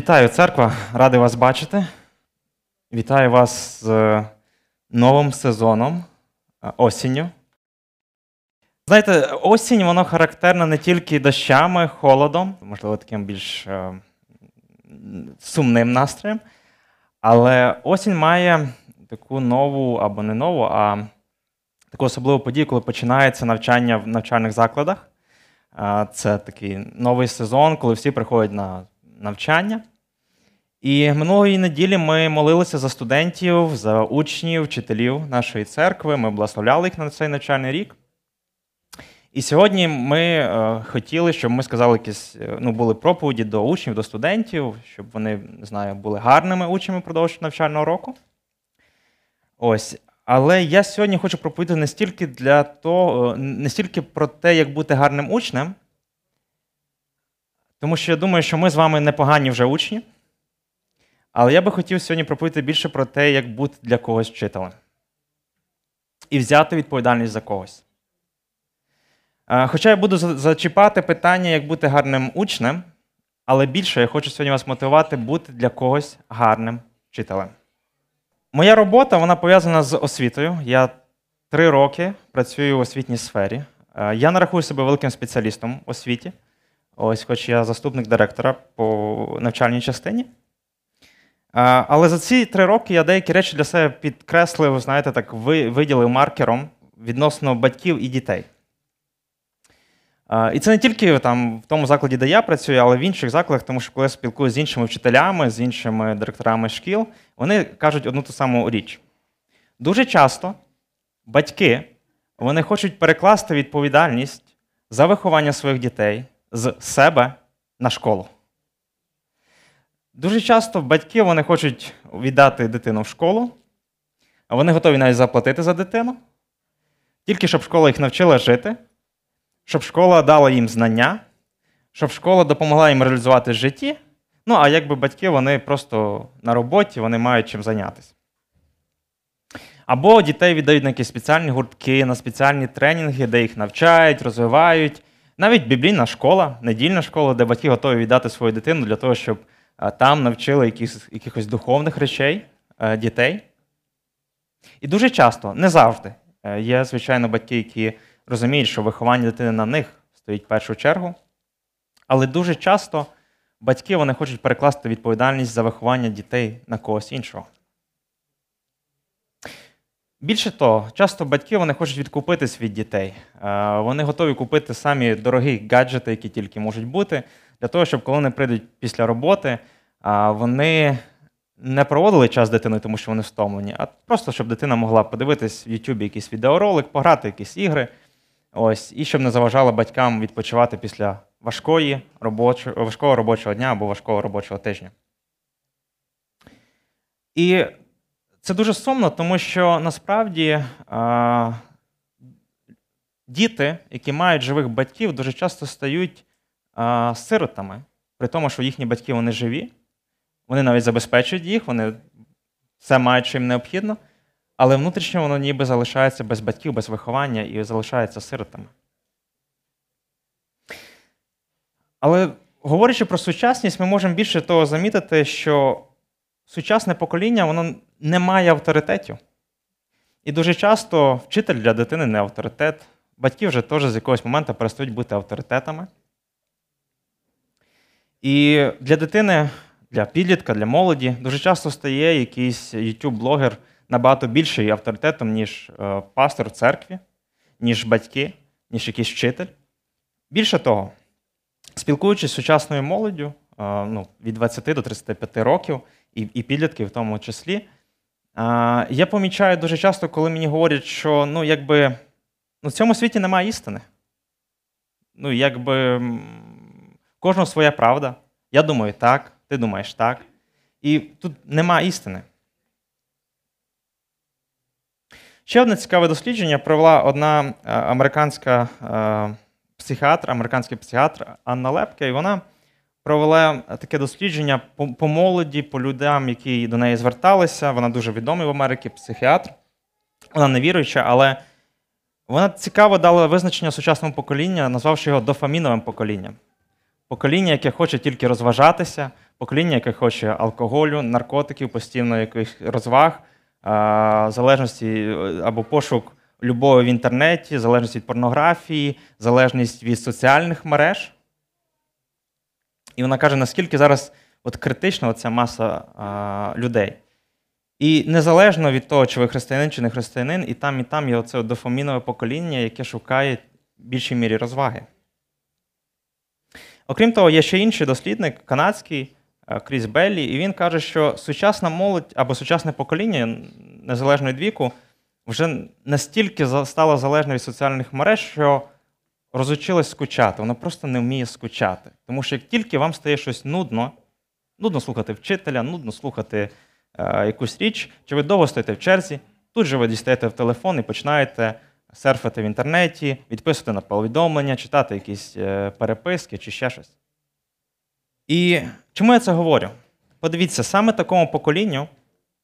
Вітаю, церква! Радий вас бачити. Вітаю вас з новим сезоном, осінню. Знаєте, осінь, вона характерна не тільки дощами, холодом, можливо, таким більш сумним настроєм, але осінь має таку нову, або не нову, а таку особливу подію, коли починається навчання в навчальних закладах. Це такий новий сезон, коли всі приходять на навчання. І минулої неділі ми молилися за студентів, за учнів, вчителів нашої церкви. Ми благословляли їх на цей навчальний рік. І сьогодні ми хотіли, щоб ми сказали якісь, були проповіді до учнів, до студентів, щоб вони, не знаю, були гарними учнями впродовж навчального року. Ось. Але я сьогодні хочу проповідати не стільки про те, як бути гарним учнем, тому що я думаю, що ми з вами непогані вже учні, але я би хотів сьогодні проповідати більше про те, як бути для когось вчителем і взяти відповідальність за когось. Хоча я буду зачіпати питання, як бути гарним учнем, але більше я хочу сьогодні вас мотивувати бути для когось гарним вчителем. Моя робота, вона пов'язана з освітою. Я 3 роки працюю в освітній сфері. Я не рахую себе великим спеціалістом в освіті. Ось, хоч я заступник директора по навчальній частині. Але за ці 3 роки я деякі речі для себе підкреслив, знаєте, так виділив маркером відносно батьків і дітей. І це не тільки там, в тому закладі, де я працюю, але в інших закладах, тому що коли я спілкуюся з іншими вчителями, з іншими директорами шкіл, вони кажуть одну ту саму річ. Дуже часто батьки, вони хочуть перекласти відповідальність за виховання своїх дітей з себе на школу. Дуже часто батьки, вони хочуть віддати дитину в школу, а вони готові навіть заплатити за дитину, тільки щоб школа їх навчила жити, щоб школа дала їм знання, щоб школа допомогла їм реалізувати в житті. А якби батьки, вони просто на роботі, вони мають чим зайнятися. Або дітей віддають на якісь спеціальні гуртки, на спеціальні тренінги, де їх навчають, розвивають. Навіть біблійна школа, недільна школа, де батьки готові віддати свою дитину для того, щоб там навчили якихось духовних речей дітей. І дуже часто, не завжди, є, звичайно, батьки, які розуміють, що виховання дитини на них стоїть в першу чергу. Але дуже часто батьки, вони хочуть перекласти відповідальність за виховання дітей на когось іншого. Більше того, часто батьки, вони хочуть відкупитись від дітей. Вони готові купити самі дорогі гаджети, які тільки можуть бути, для того, щоб коли вони прийдуть після роботи, вони не проводили час з дитиною, тому що вони втомлені, а просто, щоб дитина могла подивитись в YouTube якийсь відеоролик, пограти якісь ігри, ось, і щоб не заважало батькам відпочивати після важкого робочого дня або важкого робочого тижня. І це дуже сумно, тому що, насправді, діти, які мають живих батьків, дуже часто стають сиротами, при тому, що їхні батьки, вони живі, вони навіть забезпечують їх, вони все мають, що їм необхідно, але внутрішньо воно ніби залишається без батьків, без виховання і залишається сиротами. Але, говорячи про сучасність, ми можемо більше того замітити, що сучасне покоління, воно не має авторитетів. І дуже часто вчитель для дитини не авторитет, батьки вже теж з якогось моменту перестають бути авторитетами. І для дитини, для підлітка, для молоді дуже часто стає якийсь YouTube-блогер набагато більший авторитетом, ніж пастор в церкві, ніж батьки, ніж якийсь вчитель. Більше того, спілкуючись з сучасною молоддю, від 20 до 35 років, і підлітків в тому числі, я помічаю дуже часто, коли мені говорять, що в цьому світі немає істини. Кожного своя правда. Я думаю так, ти думаєш так. І тут нема істини. Ще одне цікаве дослідження провела одна американський психіатр Анна Лепке, і вона провела таке дослідження по молоді, по людям, які до неї зверталися. Вона дуже відомий в Америці психіатр. Вона не віруюча, але вона цікаво дала визначення сучасному поколінню, назвавши його дофаміновим поколінням. Покоління, яке хоче тільки розважатися, покоління, яке хоче алкоголю, наркотиків, постійно якихось розваг, залежності або пошук любові в інтернеті, залежність від порнографії, залежність від соціальних мереж. І вона каже, наскільки зараз критична оця маса людей. І незалежно від того, чи ви християнин, чи не християнин, і там є оце дофамінове покоління, яке шукає в більшій мірі розваги. Окрім того, є ще інший дослідник, канадський, Кріс Беллі, і він каже, що сучасна молодь або сучасне покоління, незалежно від віку, вже настільки стало залежно від соціальних мереж, що розучилась скучати. Воно просто не вміє скучати. Тому що як тільки вам стає щось нудно, нудно слухати вчителя, нудно слухати якусь річ, чи ви довго стоїте в черзі, тут же ви дістаєте в телефон і починаєте серфити в інтернеті, відписувати на повідомлення, читати якісь переписки чи ще щось. І чому я це говорю? Подивіться, саме такому поколінню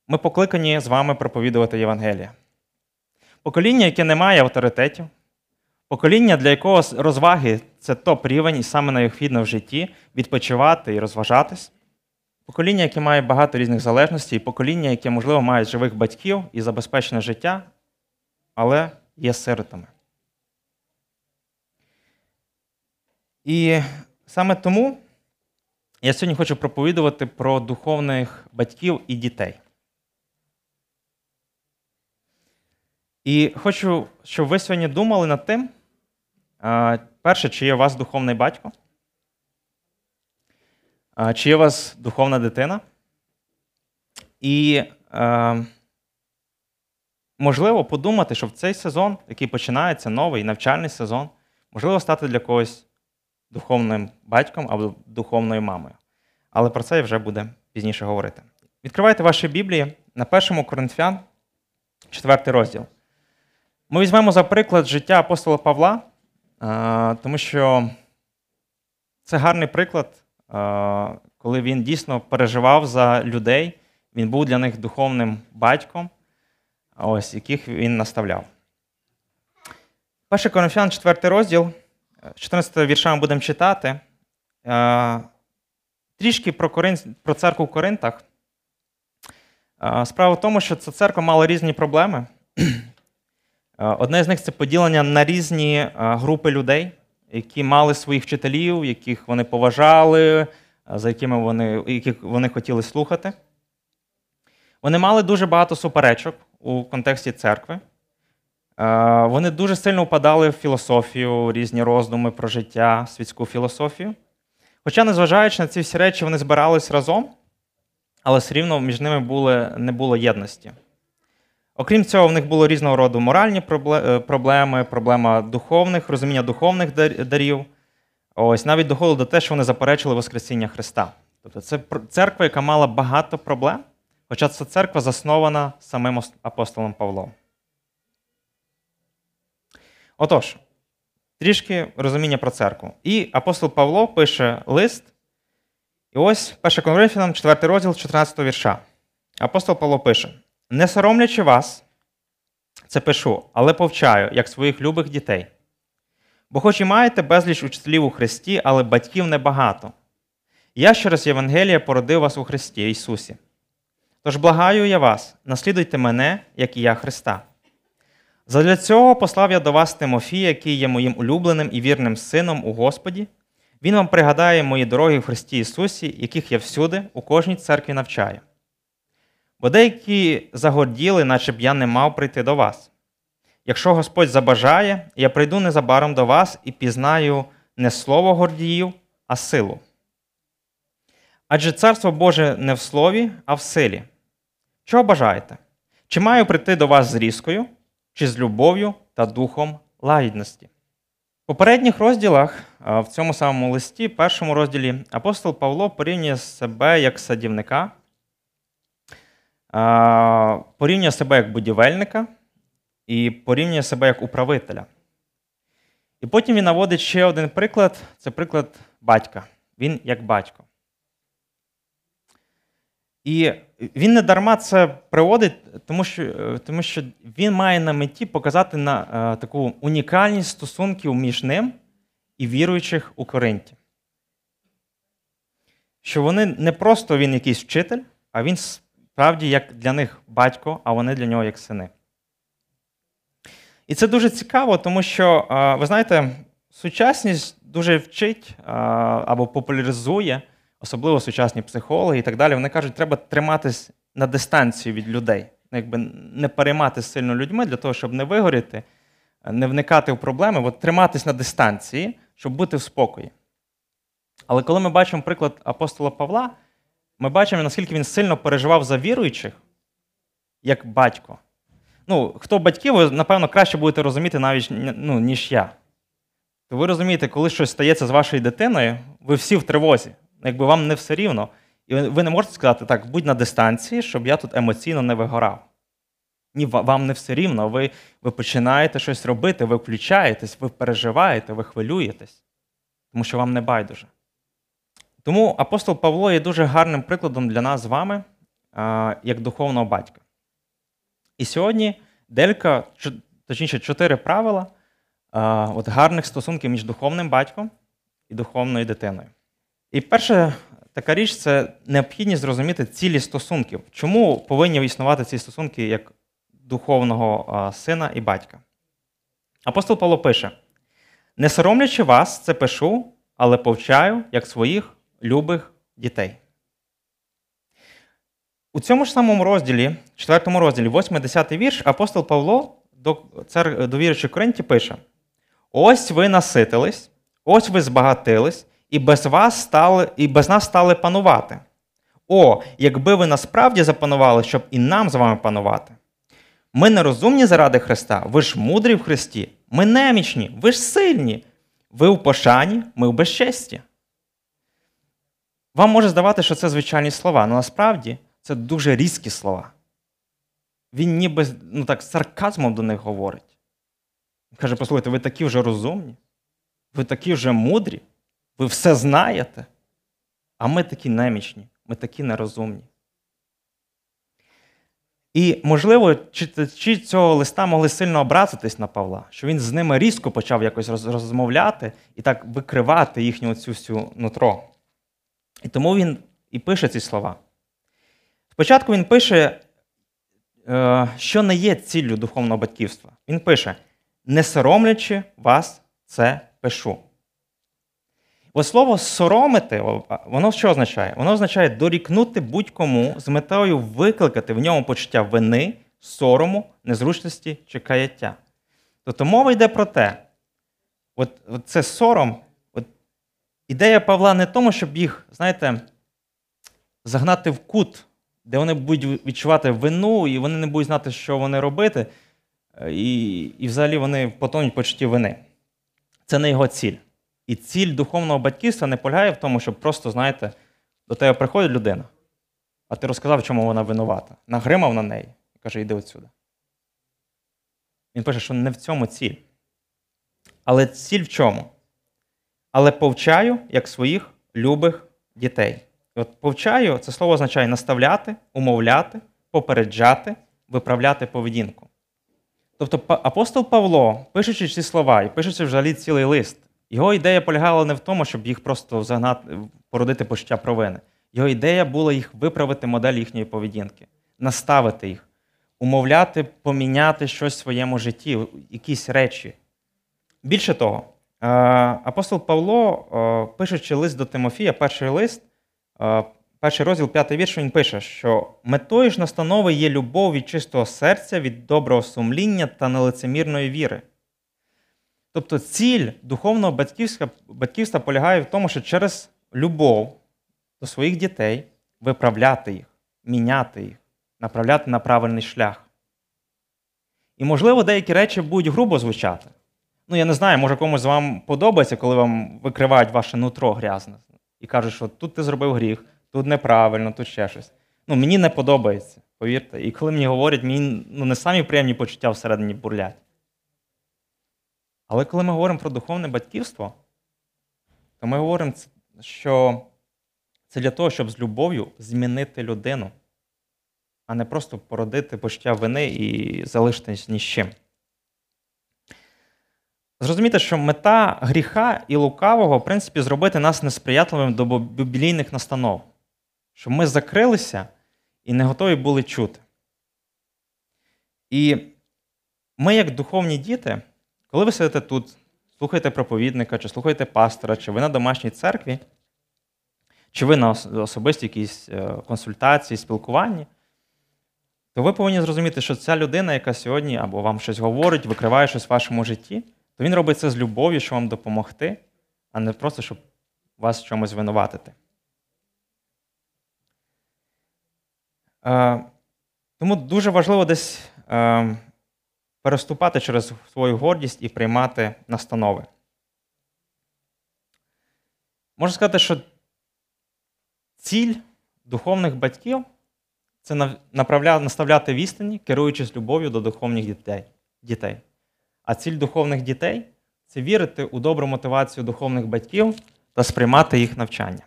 ми покликані з вами проповідувати Євангеліє. Покоління, яке не має авторитетів, покоління, для якого розваги – це топ-рівень і саме необхідно в житті відпочивати і розважатись. Покоління, яке має багато різних залежностей, покоління, яке, можливо, має живих батьків і забезпечене життя, але є сиротами. І саме тому я сьогодні хочу проповідувати про духовних батьків і дітей. І хочу, щоб ви сьогодні думали над тим, перше, чи є у вас духовний батько, чи є у вас духовна дитина, і, можливо, подумати, щоб цей сезон, який починається, новий навчальний сезон, можливо, стати для когось духовним батьком або духовною мамою. Але про це я вже буду пізніше говорити. Відкривайте ваші Біблії на 1 Коринфян, 4 розділ. Ми візьмемо за приклад життя апостола Павла, тому що це гарний приклад, коли він дійсно переживав за людей, він був для них духовним батьком, ось, яких він наставляв. 1 Коринфян, 4 розділ, 14 віршами будемо читати. Трішки про церкву в Коринтах. Справа в тому, що ця церква мала різні проблеми. Одне з них – це поділення на різні групи людей, які мали своїх вчителів, яких вони поважали, за якими яких вони хотіли слухати. Вони мали дуже багато суперечок у контексті церкви. Вони дуже сильно впадали в філософію, різні роздуми про життя, світську філософію. Хоча, незважаючи на ці всі речі, вони збирались разом, але все рівно між ними не було єдності. Окрім цього, в них було різного роду моральні проблеми, проблема духовних, розуміння духовних дарів. Ось, навіть доходило до того, що вони заперечили Воскресіння Христа. Тобто це церква, яка мала багато проблем, хоча ця церква заснована самим апостолом Павлом. Отож, трішки розуміння про церкву. І апостол Павло пише лист, і ось 1 Коринфянам, 4 розділ, 14 вірша. Апостол Павло пише: «Не соромлячи вас, це пишу, але повчаю, як своїх любих дітей. Бо хоч і маєте безліч учителів у Христі, але батьків небагато. Я через Євангеліє породив вас у Христі Ісусі. Тож благаю я вас, наслідуйте мене, як і я Христа. Задля цього послав я до вас Тимофія, який є моїм улюбленим і вірним сином у Господі. Він вам пригадає мої дороги в Христі Ісусі, яких я всюди, у кожній церкві навчаю. Бо деякі загорділи, наче б я не мав прийти до вас. Якщо Господь забажає, я прийду незабаром до вас і пізнаю не слово гордіїв, а силу. Адже Царство Боже не в слові, а в силі. Чого бажаєте? Чи маю прийти до вас з різкою, чи з любов'ю та духом лагідності?» В попередніх розділах, в цьому самому листі, першому розділі, апостол Павло порівнює себе як садівника, порівнює себе як будівельника і порівнює себе як управителя. І потім він наводить ще один приклад, це приклад батька. Він як батько. І він не дарма це приводить, тому що він має на меті показати на таку унікальність стосунків між ним і віруючих у Коринті. що вони не просто він якийсь вчитель, а він справді як для них батько, а вони для нього як сини. І це дуже цікаво, тому що, ви знаєте, сучасність дуже вчить або популяризує, особливо сучасні психологи і так далі, вони кажуть, треба триматись на дистанції від людей, якби не перейматися сильно людьми для того, щоб не вигоріти, не вникати в проблеми, от триматись на дистанції, щоб бути в спокої. Але коли ми бачимо приклад апостола Павла, ми бачимо, наскільки він сильно переживав за віруючих, як батько. Ну, хто батьки, ви, напевно, краще будете розуміти навіть, ну, ніж я. То ви розумієте, коли щось стається з вашою дитиною, ви всі в тривозі, якби вам не все рівно. І ви не можете сказати, так, будь на дистанції, щоб я тут емоційно не вигорав. Ні, вам не все рівно, ви починаєте щось робити, ви включаєтесь, ви переживаєте, ви хвилюєтесь, тому що вам не байдуже. Тому апостол Павло є дуже гарним прикладом для нас з вами, як духовного батька. І сьогодні делька, точніше, 4 правила от гарних стосунків між духовним батьком і духовною дитиною. І перша така річ – це необхідність зрозуміти цілі стосунків. Чому повинні існувати ці стосунки як духовного сина і батька? Апостол Павло пише: «Не соромлячи вас, це пишу, але повчаю, як своїх любих дітей». У цьому ж самому розділі, 4 розділі, 8-10 вірш, апостол Павло до віруючих в Коринті пише: «Ось ви наситились, ось ви збагатились, і без нас стали панувати. О, якби ви насправді запанували, щоб і нам з вами панувати. Ми нерозумні заради Христа, ви ж мудрі в Христі, ми немічні, ви ж сильні, ви в пошані, ми в безчесті». Вам може здавати, що це звичайні слова, але насправді це дуже різкі слова. Він ніби, ну так, сарказмом до них говорить. Він каже: послухайте, ви такі вже розумні, ви такі вже мудрі, ви все знаєте, а ми такі немічні, ми такі нерозумні. І, можливо, читачі цього листа могли сильно образитись на Павла, що він з ними різко почав якось розмовляти і так викривати їхню оцю всю нутро. І тому він і пише ці слова. Спочатку він пише, що не є ціллю духовного батьківства. Він пише: «Не соромлячи вас, це пишу». Ось слово «соромити», воно що означає? Воно означає дорікнути будь-кому з метою викликати в ньому почуття вини, сорому, незручності чи каяття. Тобто мова йде про те, от це сором, ідея Павла не тому, щоб їх, знаєте, загнати в кут, де вони будуть відчувати вину, і вони не будуть знати, що вони робити, і взагалі вони потонуть в почутті вини. Це не його ціль. І ціль духовного батьківства не полягає в тому, щоб просто, знаєте, до тебе приходить людина, а ти розказав, чому вона винувата, нагримав на неї і каже: іди отсюди. Він пише, що не в цьому ціль. Але ціль в чому? Але повчаю, як своїх любих дітей. І от повчаю, це слово означає наставляти, умовляти, попереджати, виправляти поведінку. Тобто апостол Павло, пишучи ці слова і пишучи взагалі цілий лист, його ідея полягала не в тому, щоб їх просто породити почуття провини. Його ідея була їх виправити модель їхньої поведінки, наставити їх, умовляти, поміняти щось в своєму житті, якісь речі. Більше того, апостол Павло, пишучи лист до Тимофія, перший розділ, 5 вірш, він пише, що метою ж настанови є любов від чистого серця, від доброго сумління та нелицемірної віри. Тобто ціль духовного батьківства полягає в тому, що через любов до своїх дітей виправляти їх, міняти їх, направляти на правильний шлях. І, можливо, деякі речі будуть грубо звучати. Ну, я не знаю, може комусь з вам подобається, коли вам викривають ваше нутро грязне і кажуть, що тут ти зробив гріх, тут неправильно, тут ще щось. Ну, мені не подобається, повірте. І коли мені говорять, мені не самі приємні почуття всередині бурлять. Але коли ми говоримо про духовне батьківство, то ми говоримо, що це для того, щоб з любов'ю змінити людину, а не просто породити почуття вини і залишитись ні з чим. Зрозуміти, що мета гріха і лукавого, в принципі, зробити нас несприятливими до біблійних настанов. Щоб ми закрилися і не готові були чути. І ми, як духовні діти, коли ви сидите тут, слухаєте проповідника, чи слухаєте пастора, чи ви на домашній церкві, чи ви на особистій якійсь консультації, спілкуванні, то ви повинні зрозуміти, що ця людина, яка сьогодні або вам щось говорить, викриває щось в вашому житті, то він робить це з любов'ю, щоб вам допомогти, а не просто, щоб вас в чомусь винуватити. Тому дуже важливо десь переступати через свою гордість і приймати настанови. Можна сказати, що ціль духовних батьків – це наставляти в істині, керуючись любов'ю до духовних дітей. А ціль духовних дітей – це вірити у добру мотивацію духовних батьків та сприймати їх навчання.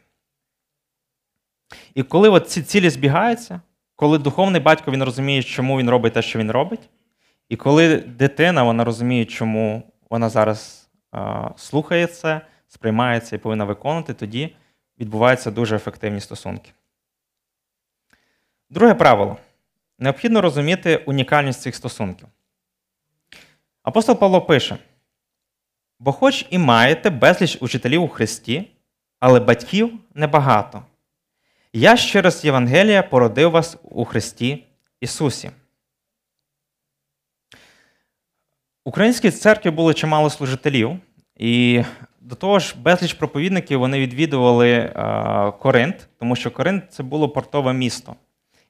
І коли ці цілі збігаються, коли духовний батько він розуміє, чому він робить те, що він робить, і коли дитина вона розуміє, чому вона зараз слухає це, сприймає це і повинна виконувати, тоді відбуваються дуже ефективні стосунки. Друге правило. Необхідно розуміти унікальність цих стосунків. Апостол Павло пише: «Бо хоч і маєте безліч учителів у Христі, але батьків небагато. Я ж через Євангелія породив вас у Христі Ісусі». В українській церкві було чимало служителів, і до того ж безліч проповідників вони відвідували Коринт, тому що Коринт – це було портове місто.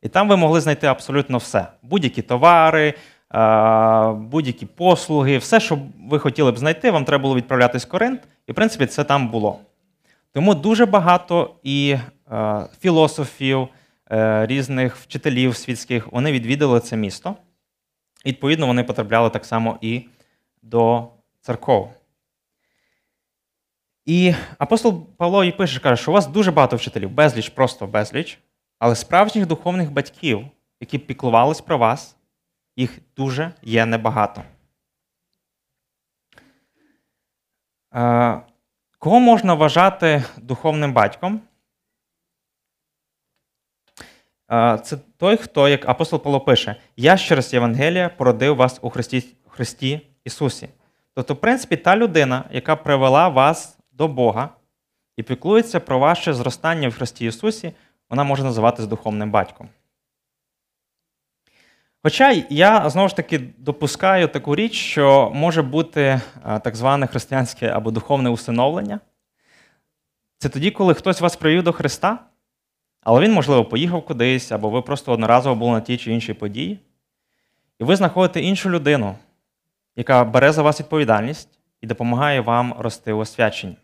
І там ви могли знайти абсолютно все. Будь-які товари, будь-які послуги, все, що ви хотіли б знайти, вам треба було відправлятись в Коринт, і, в принципі, це там було. Тому дуже багато і філософів, різних вчителів світських, вони відвідали це місто. І, відповідно, вони потрапляли так само і до церков. І апостол Павло і пише, каже, що у вас дуже багато вчителів, безліч, просто безліч, але справжніх духовних батьків, які піклувались про вас, їх дуже є небагато. Кого можна вважати духовним батьком? Це той, хто, як апостол Павло пише, «Я ж через Євангелія породив вас у Христі Ісусі». Тобто, в принципі, та людина, яка привела вас до Бога і піклується про ваше зростання в Христі Ісусі, вона може називатися духовним батьком. Хоча я, знову ж таки, допускаю таку річ, що може бути так зване християнське або духовне усиновлення. Це тоді, коли хтось вас привів до Христа, але він, можливо, поїхав кудись, або ви просто одноразово були на тій чи іншій події, і ви знаходите іншу людину, яка бере за вас відповідальність і допомагає вам рости у освяченні.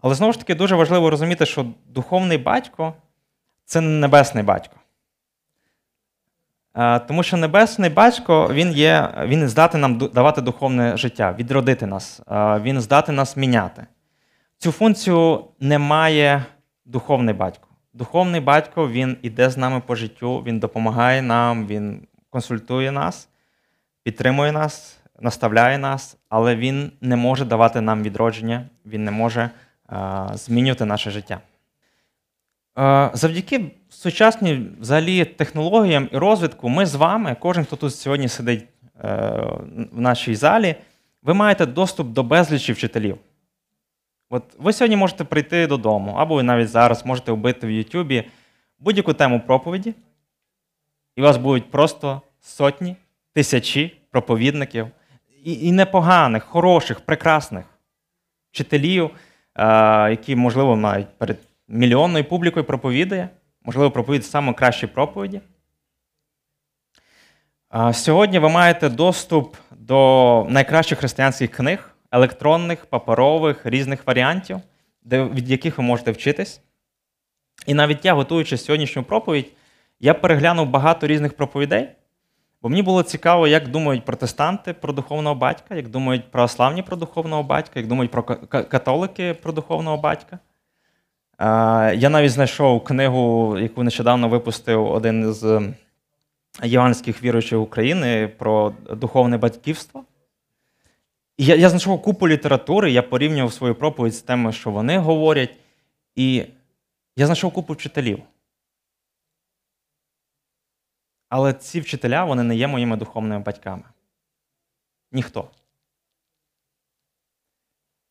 Але, знову ж таки, дуже важливо розуміти, що духовний батько – це небесний батько. Тому що небесний батько, він здатен нам давати духовне життя, відродити нас, він здатен нас міняти. Цю функцію не має духовний батько. Духовний батько, він іде з нами по життю, він допомагає нам, він консультує нас, підтримує нас, наставляє нас, але він не може давати нам відродження, він не може змінювати наше життя. Завдяки сучасній взагалі технологіям і розвитку ми з вами, кожен, хто тут сьогодні сидить в нашій залі, ви маєте доступ до безлічі вчителів. От ви сьогодні можете прийти додому, або ви навіть зараз можете вбити в Ютубі будь-яку тему проповіді, і у вас будуть просто сотні, тисячі проповідників, і непоганих, хороших, прекрасних вчителів, які, можливо, навіть перед мільйонною публікою проповідає, можливо, проповідає саме кращі проповіді. Сьогодні ви маєте доступ до найкращих християнських книг, електронних, паперових, різних варіантів, від яких ви можете вчитись. І навіть я, готуючи сьогоднішню проповідь, я переглянув багато різних проповідей, бо мені було цікаво, як думають протестанти про духовного батька, як думають православні про духовного батька, як думають про католики про духовного батька. Я навіть знайшов книгу, яку нещодавно випустив один з євангельських віруючих України про духовне батьківство. І я знайшов купу літератури, я порівнював свою проповідь з тими, що вони говорять, і я знайшов купу вчителів. Але ці вчителя, вони не є моїми духовними батьками. Ніхто.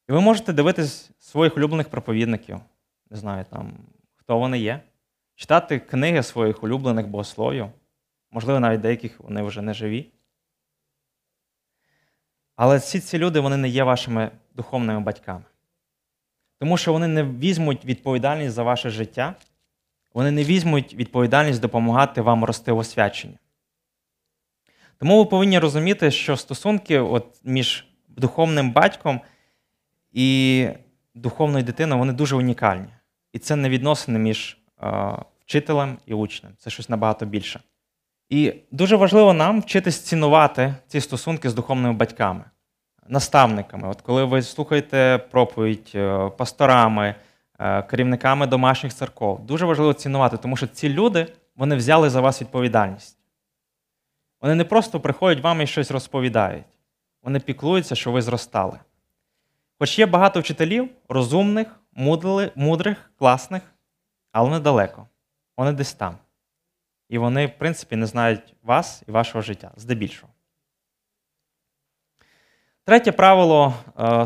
І ви можете дивитись своїх улюблених проповідників, не знаю, там, хто вони є, читати книги своїх улюблених богословів, можливо, навіть деяких вони вже не живі. Але всі ці люди, вони не є вашими духовними батьками. Тому що вони не візьмуть відповідальність за ваше життя, вони не візьмуть відповідальність допомагати вам рости в освяченні. Тому ви повинні розуміти, що стосунки між духовним батьком і духовною дитиною, вони дуже унікальні. І це не відносини між вчителем і учнем. Це щось набагато більше. І дуже важливо нам вчитись цінувати ці стосунки з духовними батьками, наставниками. От коли ви слухаєте проповідь пасторами, керівниками домашніх церков, дуже важливо цінувати, тому що ці люди, вони взяли за вас відповідальність. Вони не просто приходять вам і щось розповідають. Вони піклуються, що ви зростали. Хоч є багато вчителів, розумних, мудрих, класних, але вони далеко. Вони десь там. І вони, в принципі, не знають вас і вашого життя, здебільшого. Третє правило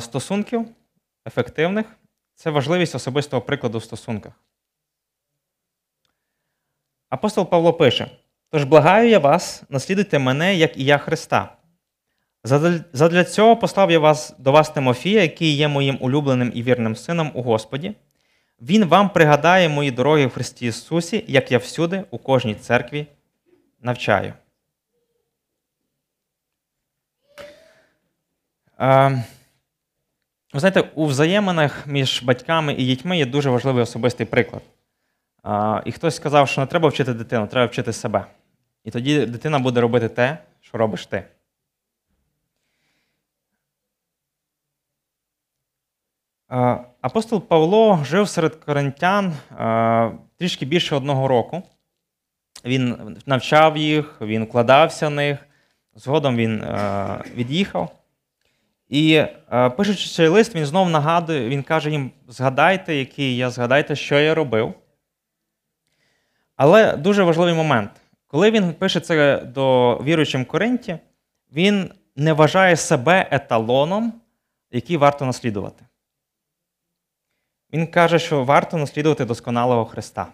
стосунків ефективних – це важливість особистого прикладу в стосунках. Апостол Павло пише: «Тож благаю я вас, наслідуйте мене, як і я Христа. Задля цього послав я до вас Тимофія, який є моїм улюбленим і вірним сином у Господі. Він вам пригадає мої дороги в Христі Ісусі, як я всюди, у кожній церкві навчаю». Ви знаєте, у взаєминах між батьками і дітьми є дуже важливий особистий приклад. І хтось сказав, що не треба вчити дитину, треба вчити себе. І тоді дитина буде робити те, що робиш ти. Апостол Павло жив серед коринтян трішки більше 1 року. Він навчав їх, він вкладався в них, згодом він від'їхав. І пишучи цей лист, він знов нагадує, він каже їм: згадайте, який я, згадайте, що я робив. Але дуже важливий момент. Коли він пише це до віруючим в Коринті, він не вважає себе еталоном, який варто наслідувати. Він каже, що варто наслідувати досконалого Христа.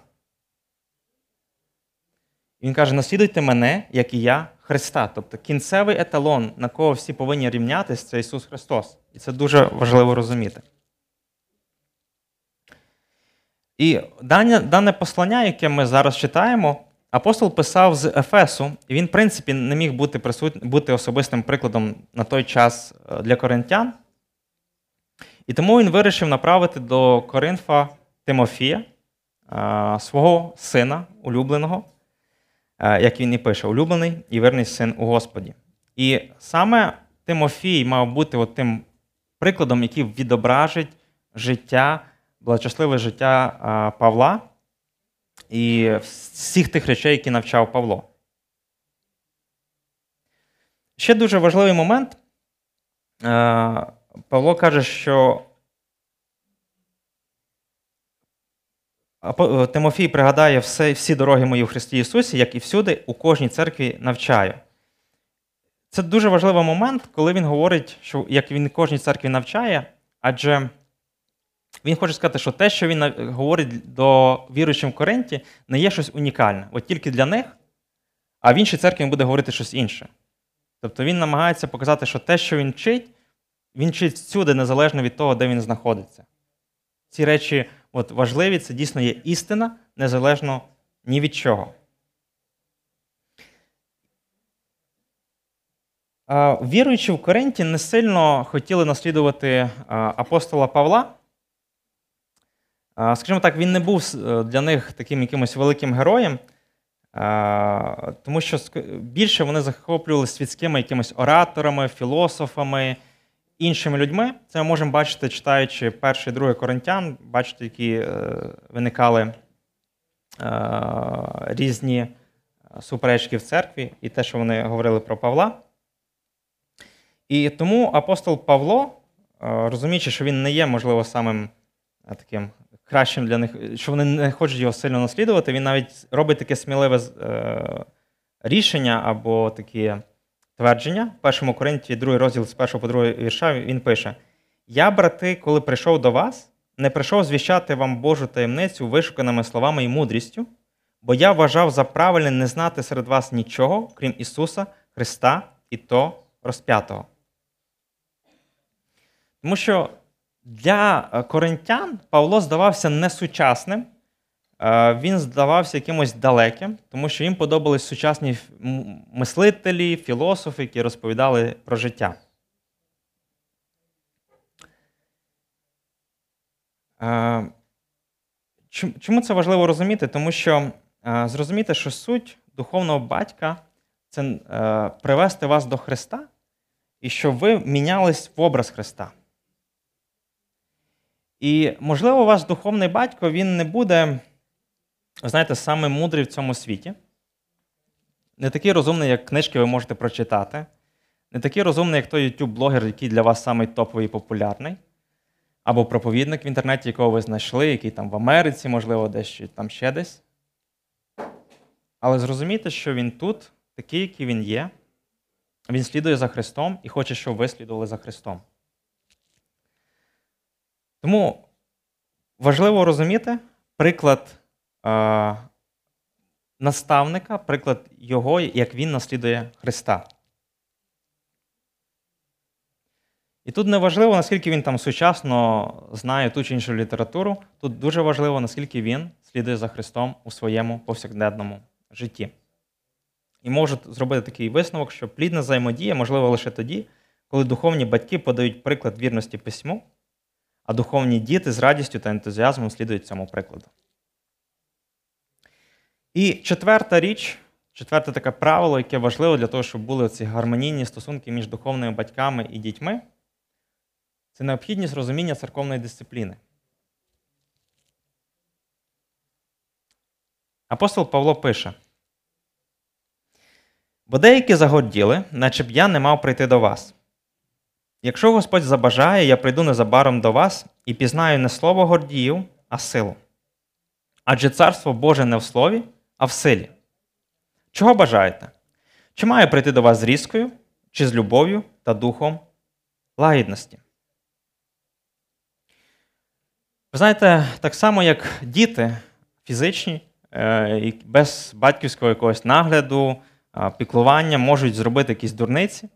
Він каже: наслідуйте мене, як і я, Христа. Тобто кінцевий еталон, на кого всі повинні рівнятися, це Ісус Христос. І це дуже важливо розуміти. І дане послання, яке ми зараз читаємо, апостол писав з Ефесу, і він, в принципі, не міг бути особистим прикладом на той час для коринтян. І тому він вирішив направити до Коринфа Тимофія, свого сина, улюбленого, як він і пише, улюблений і вірний син у Господі. І саме Тимофій мав бути тим прикладом, який відображить життя, благочестиве життя Павла і всіх тих речей, які навчав Павло. Ще дуже важливий момент. Павло каже, що Тимофій пригадає всі дороги мої в Христі Ісусі, як і всюди, у кожній церкві навчаю. Це дуже важливий момент, коли він говорить, що як він кожній церкві навчає, адже він хоче сказати, що те, що він говорить до віруючим в Коринті, не є щось унікальне. От тільки для них, а в іншій церкві він буде говорити щось інше. Тобто він намагається показати, що те, що він вчить, він вчить всюди, незалежно від того, де він знаходиться. Ці речі важливі, це дійсно є істина, незалежно ні від чого. Віруючі в Коринті не сильно хотіли наслідувати апостола Павла. Скажімо так, він не був для них таким якимось великим героєм, тому що більше вони захоплювалися світськими якимись ораторами, філософами, іншими людьми. Це ми можемо бачити, читаючи 1-2 Коринтян, бачите, які виникали різні суперечки в церкві і те, що вони говорили про Павла. І тому апостол Павло, розуміючи, що він не є, можливо, самим таким кращим для них, що вони не хочуть його сильно наслідувати, він навіть робить таке сміливе рішення або такі твердження. В 1 Коринфян, 2 розділ з 1 по 2 вірша, він пише: «Я, брати, коли прийшов до вас, не прийшов звіщати вам Божу таємницю вишуканими словами і мудрістю, бо я вважав за правильне не знати серед вас нічого, крім Ісуса Христа і то розп'ятого». Тому що для коринтян Павло здавався несучасним, він здавався якимось далеким, тому що їм подобались сучасні мислителі, філософи, які розповідали про життя. Чому це важливо розуміти? Тому що зрозуміти, що суть духовного батька – це привести вас до Христа, і щоб ви мінялись в образ Христа. І, можливо, ваш духовний батько, він не буде, знаєте, саме мудрий в цьому світі. Не такий розумний, як книжки ви можете прочитати. Не такий розумний, як той YouTube-блогер, який для вас самий топовий і популярний. Або проповідник в інтернеті, якого ви знайшли, який там в Америці, можливо, десь там ще десь. Але зрозумійте, що він тут, такий, який він є. Він слідує за Христом і хоче, щоб ви слідували за Христом. Тому важливо розуміти приклад наставника, приклад його, як він наслідує Христа. І тут не важливо, наскільки він там сучасно знає ту чи іншу літературу, тут дуже важливо, наскільки він слідує за Христом у своєму повсякденному житті. І можуть зробити такий висновок, що плідна взаємодія можлива лише тоді, коли духовні батьки подають приклад вірності письму, а духовні діти з радістю та ентузіазмом слідують цьому прикладу. І четверте таке правило, яке важливо для того, щоб були ці гармонійні стосунки між духовними батьками і дітьми, це необхідність розуміння церковної дисципліни. Апостол Павло пише: «Бо деякі загорділи, наче б я не мав прийти до вас. Якщо Господь забажає, я прийду незабаром до вас і пізнаю не слово гордіїв, а силу. Адже царство Боже не в слові, а в силі. Чого бажаєте? Чи маю прийти до вас з різкою, чи з любов'ю та духом лагідності?» Ви знаєте, так само, як діти фізичні, без батьківського якогось нагляду, піклування, можуть зробити якісь дурниці,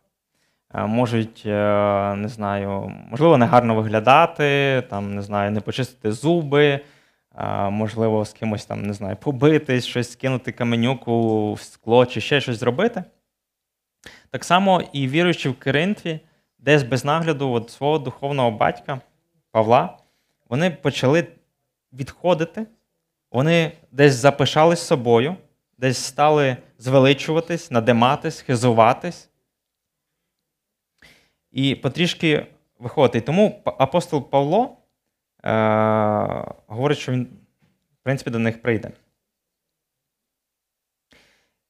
можуть, не знаю, можливо, негарно виглядати, там, не знаю, не почистити зуби, можливо, з кимось там, не знаю, побитись, щось скинути каменюку в скло чи ще щось зробити. Так само і віруючи в Коринфі, десь без нагляду від свого духовного батька Павла, вони почали відходити, вони десь запишались собою, десь стали звеличуватись, надиматись, хизуватись. І потрішки виходити. І тому апостол Павло говорить, що він, в принципі, до них прийде.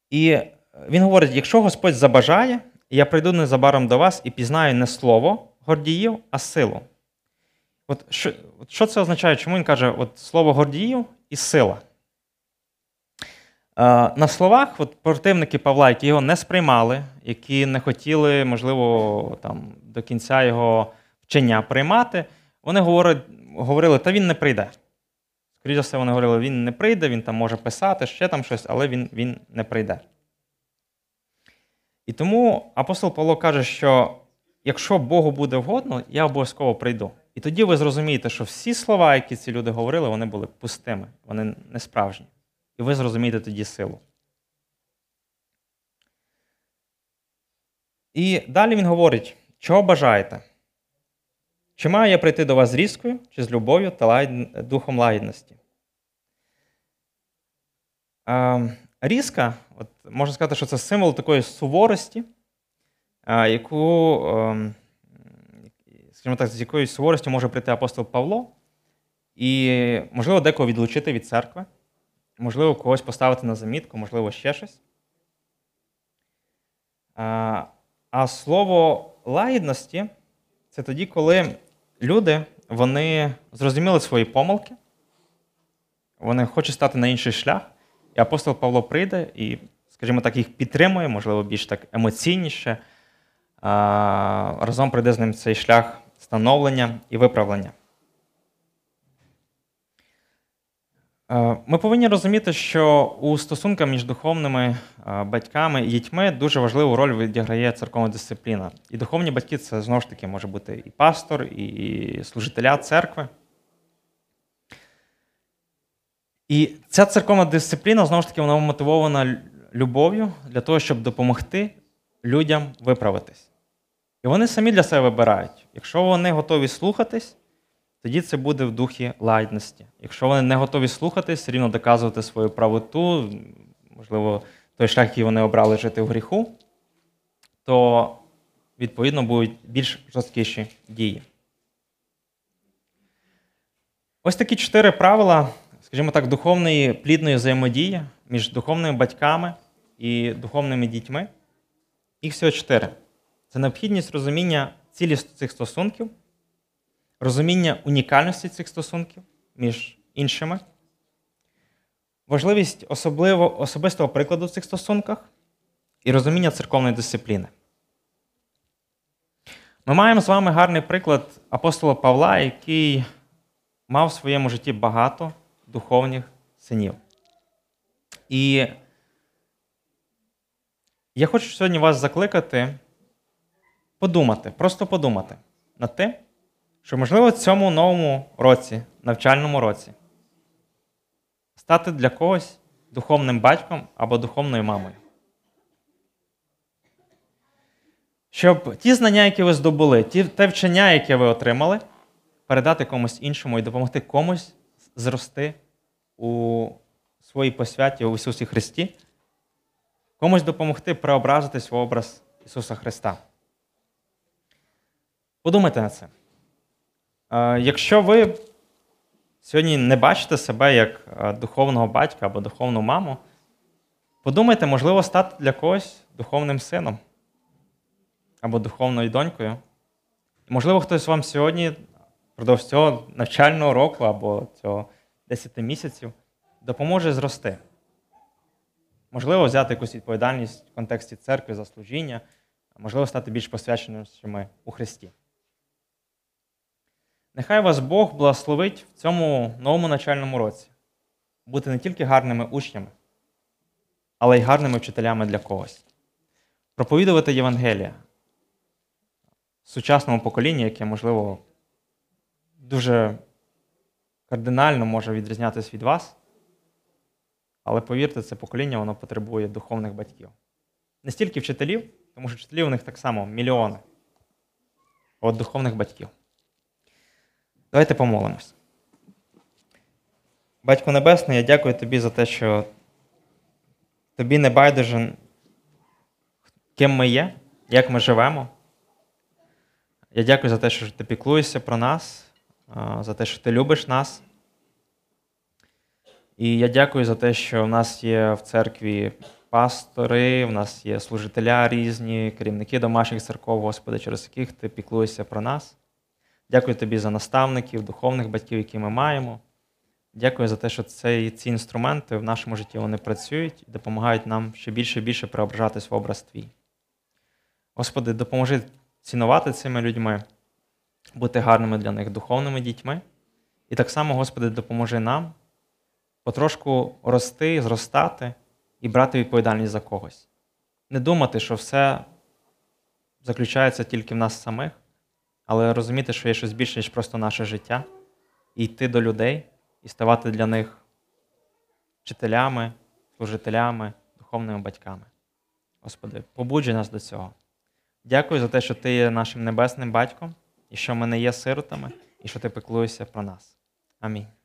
І він говорить: «Якщо Господь забажає, я прийду незабаром до вас і пізнаю не слово гордіїв, а силу». Що це означає? Чому він каже слово гордіїв і сила? На словах противники Павла, які його не сприймали, які не хотіли, можливо, там, до кінця його вчення приймати, вони говорили: «Та він не прийде». Скоріше за все, вони говорили: «Він не прийде, він там може писати, ще там щось, але він не прийде». І тому апостол Павло каже, що якщо Богу буде вгодно, я обов'язково прийду. І тоді ви зрозумієте, що всі слова, які ці люди говорили, вони були пустими, вони не справжні. І ви зрозумієте тоді силу. І далі він говорить: «Чого бажаєте? Чи маю я прийти до вас з різкою, чи з любов'ю та духом лагідності?» Різка, можна сказати, що це символ такої суворості, з якою суворістю може прийти апостол Павло і, можливо, декого відлучити від церкви, можливо, когось поставити на замітку, можливо, ще щось. А слово Лагідності – це тоді, коли люди, вони зрозуміли свої помилки, вони хочуть стати на інший шлях, і апостол Павло прийде і, скажімо так, їх підтримує, можливо, більш так емоційніше, разом прийде з ним цей шлях становлення і виправлення. Ми повинні розуміти, що у стосунках між духовними батьками і дітьми дуже важливу роль відіграє церковна дисципліна. І духовні батьки – це, знову ж таки, може бути і пастор, і служителя церкви. І ця церковна дисципліна, знову ж таки, вона мотивована любов'ю для того, щоб допомогти людям виправитись. І вони самі для себе вибирають. Якщо вони готові слухатись, тоді це буде в духі лагідності. Якщо вони не готові слухатись, рівно доказувати свою правоту, можливо, той шлях, який вони обрали жити в гріху, то, відповідно, будуть більш жорсткіші дії. Ось такі 4 правила, скажімо так, духовної плідної взаємодії між духовними батьками і духовними дітьми. Їх всього 4. Це необхідність розуміння цілі цих стосунків, розуміння унікальності цих стосунків між іншими, важливість особистого прикладу в цих стосунках і розуміння церковної дисципліни. Ми маємо з вами гарний приклад апостола Павла, який мав в своєму житті багато духовних синів. І я хочу сьогодні вас закликати подумати, просто подумати над тим, що, можливо, в цьому новому році, навчальному році, стати для когось духовним батьком або духовною мамою. Щоб ті знання, які ви здобули, те вчення, яке ви отримали, передати комусь іншому і допомогти комусь зрости у своїй посвяті у Ісусі Христі, комусь допомогти преобразитись в образ Ісуса Христа. Подумайте над цим. Якщо ви сьогодні не бачите себе як духовного батька або духовну маму, подумайте, можливо, стати для когось духовним сином або духовною донькою. Можливо, хтось вам сьогодні впродовж цього навчального року або цього 10 місяців допоможе зрости. Можливо, взяти якусь відповідальність в контексті церкви за служіння, можливо, стати більш посвяченими у Христі. Нехай вас Бог благословить в цьому новому навчальному році бути не тільки гарними учнями, але й гарними вчителями для когось. Проповідувати Євангелія сучасному поколінню, яке, можливо, дуже кардинально може відрізнятися від вас, але, повірте, це покоління, воно потребує духовних батьків. Не стільки вчителів, тому що вчителів у них так само мільйони, а от духовних батьків. Давайте помолимось. Батько Небесний, я дякую Тобі за те, що Тобі не байдуже, ким ми є, як ми живемо. Я дякую за те, що Ти піклуєшся про нас, за те, що Ти любиш нас. І я дякую за те, що в нас є в церкві пастори, в нас є служителя різні, керівники домашніх церков, Господи, через яких Ти піклуєшся про нас. Дякую Тобі за наставників, духовних батьків, які ми маємо. Дякую за те, що ці інструменти в нашому житті вони працюють і допомагають нам ще більше і більше преображатись в образ Твій. Господи, допоможи цінувати цими людьми, бути гарними для них духовними дітьми. І так само, Господи, допоможи нам потрошку рости, зростати і брати відповідальність за когось. Не думати, що все заключається тільки в нас самих, але розуміти, що є щось більше, ніж просто наше життя, і йти до людей, і ставати для них вчителями, служителями, духовними батьками. Господи, побуджуй нас до цього. Дякую за те, що Ти є нашим небесним батьком, і що ми не є сиротами, і що Ти піклуєшся про нас. Амінь.